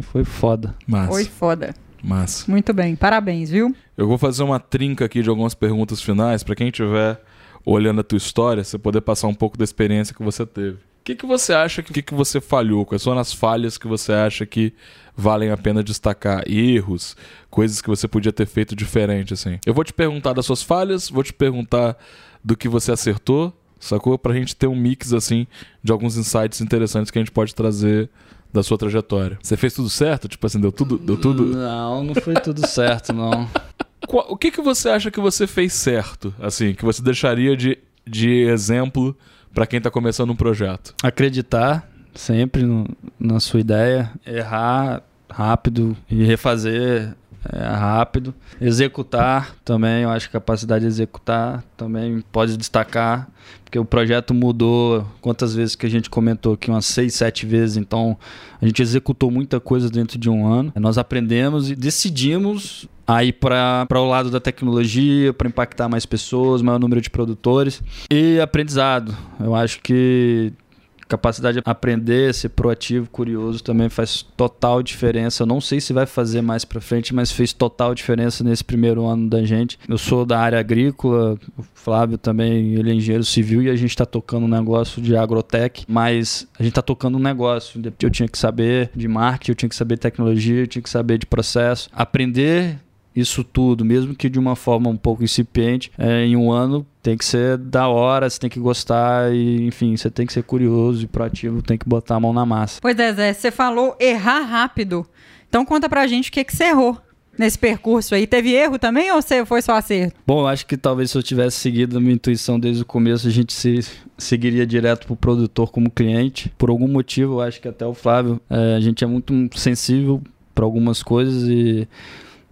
Foi foda. Massa. Foi foda. Massa. Muito bem. Parabéns, viu? Eu vou fazer uma trinca aqui de algumas perguntas finais para quem estiver olhando a tua história, você poder passar um pouco da experiência que você teve. O que você acha que você falhou? Quais são as falhas que você acha que valem a pena destacar? Erros, coisas que você podia ter feito diferente, assim. Eu vou te perguntar das suas falhas, vou te perguntar do que você acertou, sacou? Pra gente ter um mix, assim, de alguns insights interessantes que a gente pode trazer da sua trajetória. Você fez tudo certo? Tipo assim, deu tudo? Não foi tudo certo, não. O que você acha que você fez certo, assim, que você deixaria de exemplo... Para quem está começando um projeto. Acreditar sempre na sua ideia. Errar rápido e refazer rápido. Executar também. Eu acho que a capacidade de executar também pode destacar. Porque o projeto mudou. Quantas vezes que a gente comentou aqui? Umas 6, 7 vezes. Então, a gente executou muita coisa dentro de um ano. Nós aprendemos e decidimos... Aí para o lado da tecnologia, para impactar mais pessoas, maior número de produtores. E aprendizado. Eu acho que capacidade de aprender, ser proativo, curioso também faz total diferença. Eu não sei se vai fazer mais para frente, mas fez total diferença nesse primeiro ano da gente. Eu sou da área agrícola, o Flávio também, ele é engenheiro civil e a gente está tocando um negócio de agrotech, mas a gente está tocando um negócio. Eu tinha que saber de marketing, eu tinha que saber de tecnologia, eu tinha que saber de processo. Aprender... Isso tudo, mesmo que de uma forma um pouco incipiente, em um ano tem que ser da hora, você tem que gostar e, enfim, você tem que ser curioso e proativo, tem que botar a mão na massa. Pois é, Zé, você falou errar rápido. Então conta pra gente o que você errou nesse percurso aí. Teve erro também ou você foi só acerto? Bom, eu acho que talvez se eu tivesse seguido a minha intuição desde o começo, a gente se seguiria direto pro produtor como cliente. Por algum motivo, eu acho que até o Flávio, a gente é muito sensível pra algumas coisas e...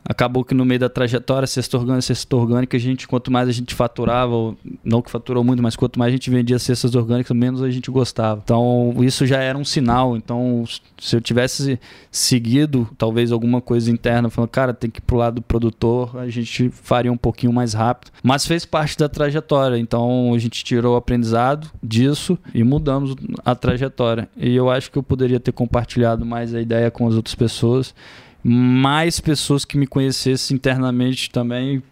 Acabou que no meio da trajetória, cesta orgânica, a gente, quanto mais a gente faturava, não que faturou muito, mas quanto mais a gente vendia cestas orgânicas, menos a gente gostava. Então, isso já era um sinal. Então, se eu tivesse seguido, talvez alguma coisa interna, falando, cara, tem que ir pro lado do produtor, a gente faria um pouquinho mais rápido. Mas fez parte da trajetória. Então, a gente tirou o aprendizado disso e mudamos a trajetória. E eu acho que eu poderia ter compartilhado mais a ideia com as outras pessoas. Mais pessoas que me conhecessem internamente também,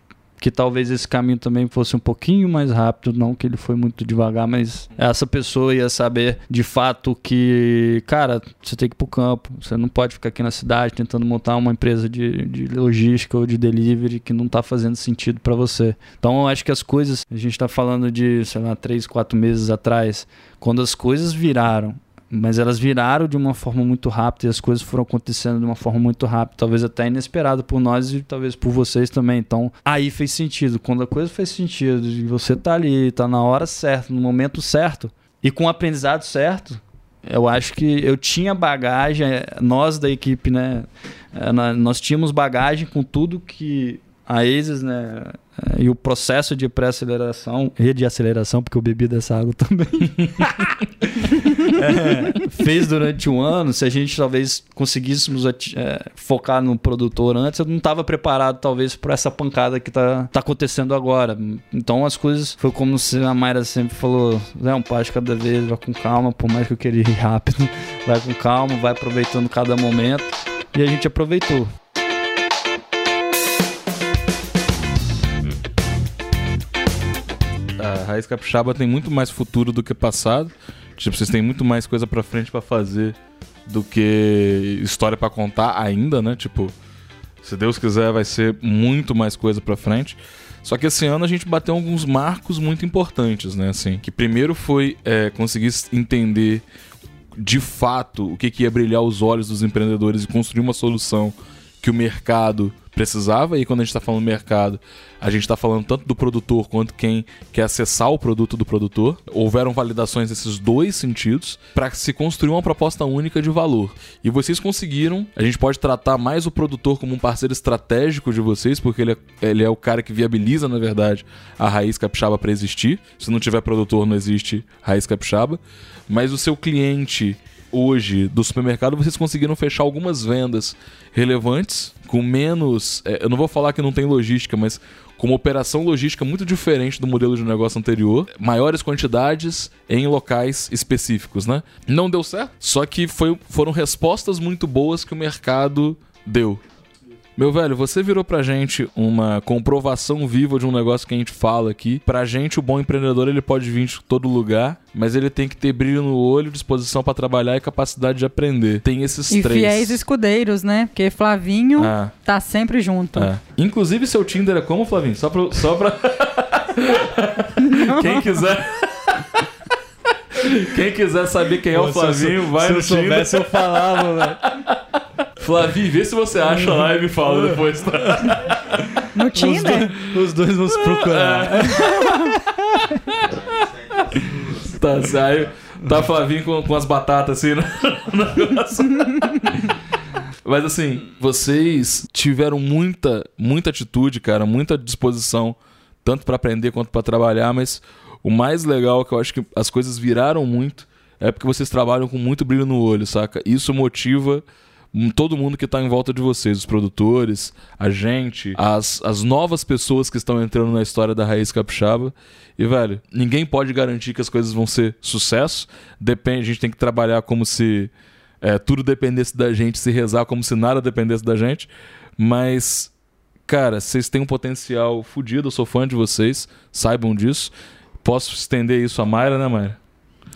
que talvez esse caminho também fosse um pouquinho mais rápido, não que ele foi muito devagar, mas essa pessoa ia saber de fato que, cara, você tem que ir pro campo, você não pode ficar aqui na cidade tentando montar uma empresa de logística ou de delivery que não tá fazendo sentido para você. Então eu acho que as coisas, a gente tá falando de, sei lá, 3, 4 meses atrás, quando as coisas viraram, mas elas viraram de uma forma muito rápida e as coisas foram acontecendo de uma forma muito rápida, talvez até inesperada por nós e talvez por vocês também. Então, aí fez sentido. Quando a coisa fez sentido e você tá ali, tá na hora certa, no momento certo e com o aprendizado certo, eu acho que eu tinha bagagem, nós da equipe, né? Nós tínhamos bagagem com tudo que a ASES, né? E o processo de pré-aceleração, redeaceleração, porque eu bebi dessa água também, fez durante um ano. Se a gente talvez conseguíssemos focar no produtor antes, eu não estava preparado talvez para essa pancada que tá acontecendo agora. Então as coisas, foi como a Mayra sempre falou, né, um passo cada vez, vai com calma, por mais que eu queria ir rápido, vai com calma, vai aproveitando cada momento, e a gente aproveitou. A Raiz Capixaba tem muito mais futuro do que passado. Tipo, vocês têm muito mais coisa pra frente pra fazer do que história pra contar ainda, né? Tipo, se Deus quiser, vai ser muito mais coisa pra frente. Só que esse ano a gente bateu alguns marcos muito importantes, né? Assim, que primeiro foi conseguir entender de fato o que ia brilhar os olhos dos empreendedores e construir uma solução que o mercado precisava. E quando a gente está falando mercado, a gente está falando tanto do produtor quanto quem quer acessar o produto do produtor. Houveram validações nesses dois sentidos para se construir uma proposta única de valor. E vocês conseguiram. A gente pode tratar mais o produtor como um parceiro estratégico de vocês, porque ele é o cara que viabiliza, na verdade, a Raiz Capixaba para existir. Se não tiver produtor, não existe Raiz Capixaba. Mas o seu cliente hoje do supermercado, vocês conseguiram fechar algumas vendas relevantes com menos, eu não vou falar que não tem logística, mas com uma operação logística muito diferente do modelo de negócio anterior, maiores quantidades em locais específicos, né? Não deu certo, só que foram respostas muito boas que o mercado deu. Meu velho, você virou pra gente uma comprovação viva de um negócio que a gente fala aqui. Pra gente, o bom empreendedor, ele pode vir de todo lugar, mas ele tem que ter brilho no olho, disposição pra trabalhar e capacidade de aprender. Tem esses três. E fiéis escudeiros, né? Porque Flavinho tá sempre junto. É. Inclusive, seu Tinder é como, Flavinho? Só pra... Quem quiser... Quem quiser saber quem é o Flavinho, vai no Tinder. Se eu soubesse, eu falava, velho. Flavinho, vê se você acha lá e me fala depois. No Tinder? Os dois vão se procurar. Tá, sério. Tá Flavinho com as batatas assim no negócio. Mas assim, vocês tiveram muita atitude, cara, muita disposição, tanto pra aprender quanto pra trabalhar, mas... O mais legal, que eu acho que as coisas viraram muito, é porque vocês trabalham com muito brilho no olho, saca? Isso motiva todo mundo que está em volta de vocês, os produtores, a gente, as novas pessoas que estão entrando na história da Raiz Capixaba. E, velho, ninguém pode garantir que as coisas vão ser sucesso. Depende, a gente tem que trabalhar como se tudo dependesse da gente, se rezar como se nada dependesse da gente. Mas, cara, vocês têm um potencial fodido, eu sou fã de vocês, saibam disso. Posso estender isso a Mayra, né, Mayra?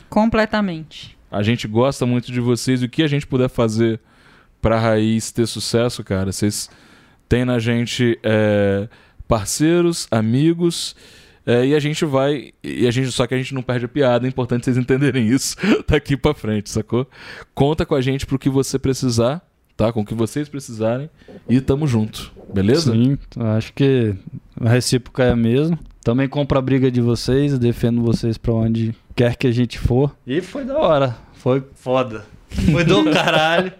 Completamente. A gente gosta muito de vocês. O que a gente puder fazer pra Raiz ter sucesso, cara? Vocês têm na gente parceiros, amigos, e a gente vai... Só que a gente não perde a piada. É importante vocês entenderem isso daqui pra frente, sacou? Conta com a gente pro que você precisar, tá? Com o que vocês precisarem. E tamo junto, beleza? Sim, acho que a recíproca é a mesma. Também compro a briga de vocês, defendo vocês pra onde quer que a gente for. E foi da hora, foi foda. Foi do caralho.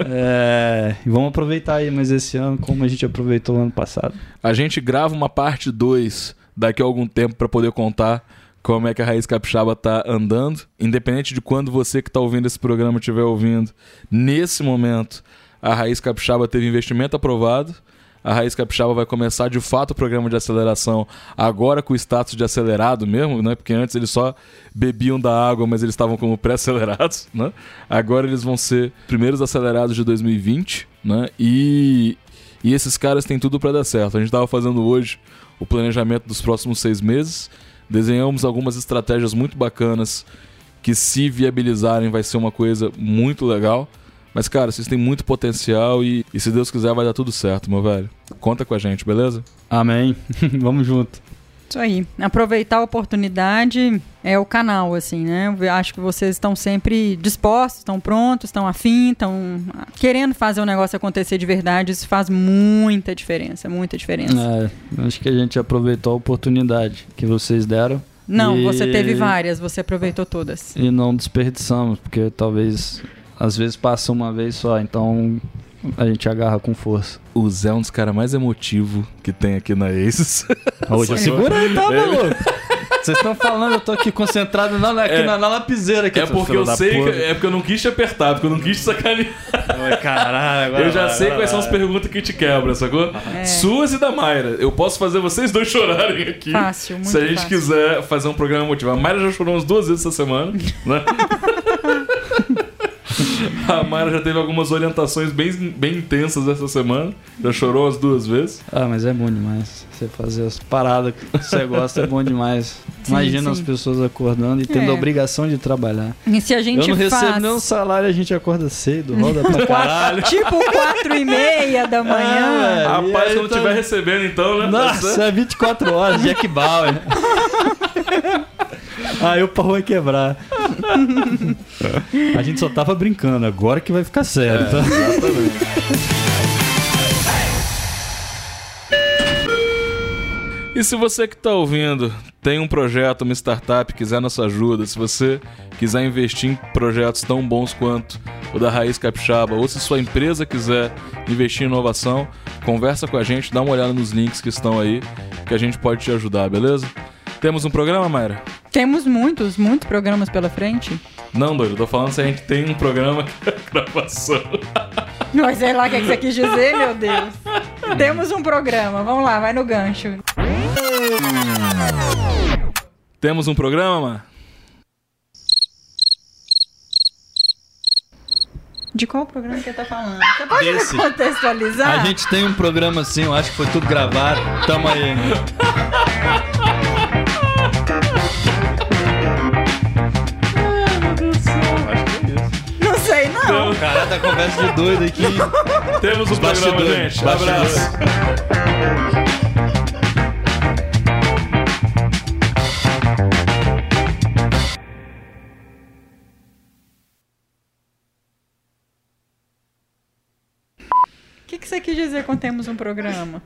E vamos aproveitar aí, mas esse ano, como a gente aproveitou o ano passado. A gente grava uma parte 2 daqui a algum tempo pra poder contar como é que a Raiz Capixaba tá andando. Independente de quando você que tá ouvindo esse programa estiver ouvindo, nesse momento a Raiz Capixaba teve investimento aprovado. A Raiz Capixaba vai começar de fato o programa de aceleração agora com o status de acelerado mesmo, né? Porque antes eles só bebiam da água, mas eles estavam como pré-acelerados, né? Agora eles vão ser primeiros acelerados de 2020, né? E esses caras têm tudo para dar certo. A gente estava fazendo hoje o planejamento dos próximos 6 meses, desenhamos algumas estratégias muito bacanas que, se viabilizarem, vai ser uma coisa muito legal. Mas, cara, vocês têm muito potencial e se Deus quiser, vai dar tudo certo, meu velho. Conta com a gente, beleza? Amém. Vamos junto. Isso aí. Aproveitar a oportunidade é o canal, assim, né? Eu acho que vocês estão sempre dispostos, estão prontos, estão afim, estão querendo fazer o negócio acontecer de verdade. Isso faz muita diferença, muita diferença. Acho que a gente aproveitou a oportunidade que vocês deram. Não, você teve várias, você aproveitou todas. E não desperdiçamos, porque talvez, às vezes passa uma vez só, então a gente agarra com força. O Zé é um dos caras mais emotivos que tem aqui na Exis. Hoje segura aí, tá, maluco? Vocês estão falando, eu tô aqui concentrado na lapiseira. Aqui, é porque eu sei, é porque eu não quis te apertar, porque eu não quis te sacanear. Caralho, agora eu já sei quais são as perguntas que te quebram, sacou? É. Suas e da Mayra. Eu posso fazer vocês dois chorarem aqui. Fácil, muito fácil. Se a gente quiser fazer um programa motivado. A Mayra já chorou umas 2 vezes essa semana, né? A Mayra já teve algumas orientações bem intensas essa semana. Já chorou as 2 vezes. Ah, mas é bom demais. Você fazer as paradas que você gosta é bom demais. Sim, imagina as pessoas acordando e tendo a obrigação de trabalhar. E se a gente recebo nenhum salário, a gente acorda cedo, roda pra caralho. Tipo 4:30 da manhã. Rapaz, quando tiver recebendo então, né? Nossa, é 24 horas, Jack Bauer. Aí o pau vai quebrar. A gente só tava brincando, agora que vai ficar sério, tá? Exatamente. E se você que está ouvindo tem um projeto, uma startup, quiser nossa ajuda, se você quiser investir em projetos tão bons quanto o da Raiz Capixaba, ou se sua empresa quiser investir em inovação, conversa com a gente, dá uma olhada nos links que estão aí, que a gente pode te ajudar, beleza? Temos um programa, Mayra? Temos muitos programas pela frente. Não, doido, eu tô falando se a gente tem um programa que é gravação. Mas sei lá o que é que você quis dizer, meu Deus. Temos um programa, vamos lá, vai no gancho. Temos um programa? De qual programa que você tá falando? Você pode me contextualizar? A gente tem um programa sim, eu acho que foi tudo gravado. Tamo aí, né? Não. Cara, tá conversa de doido aqui. Temos um programa, gente. Abraço. O que você quis dizer quando temos um programa?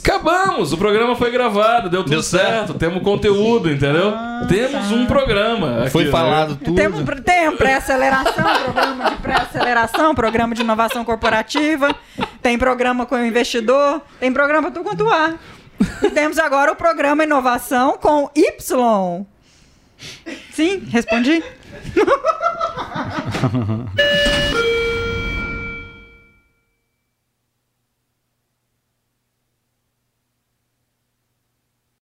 Acabamos, o programa foi gravado, deu tudo certo, temos conteúdo, entendeu? Ah, temos um programa. Foi aqui, falado, né? Tudo. Tem um pré-aceleração, programa de pré-aceleração, programa de inovação corporativa, tem programa com o investidor, tem programa tudo quanto há. E temos agora o programa Inovação com Y. Sim, respondi?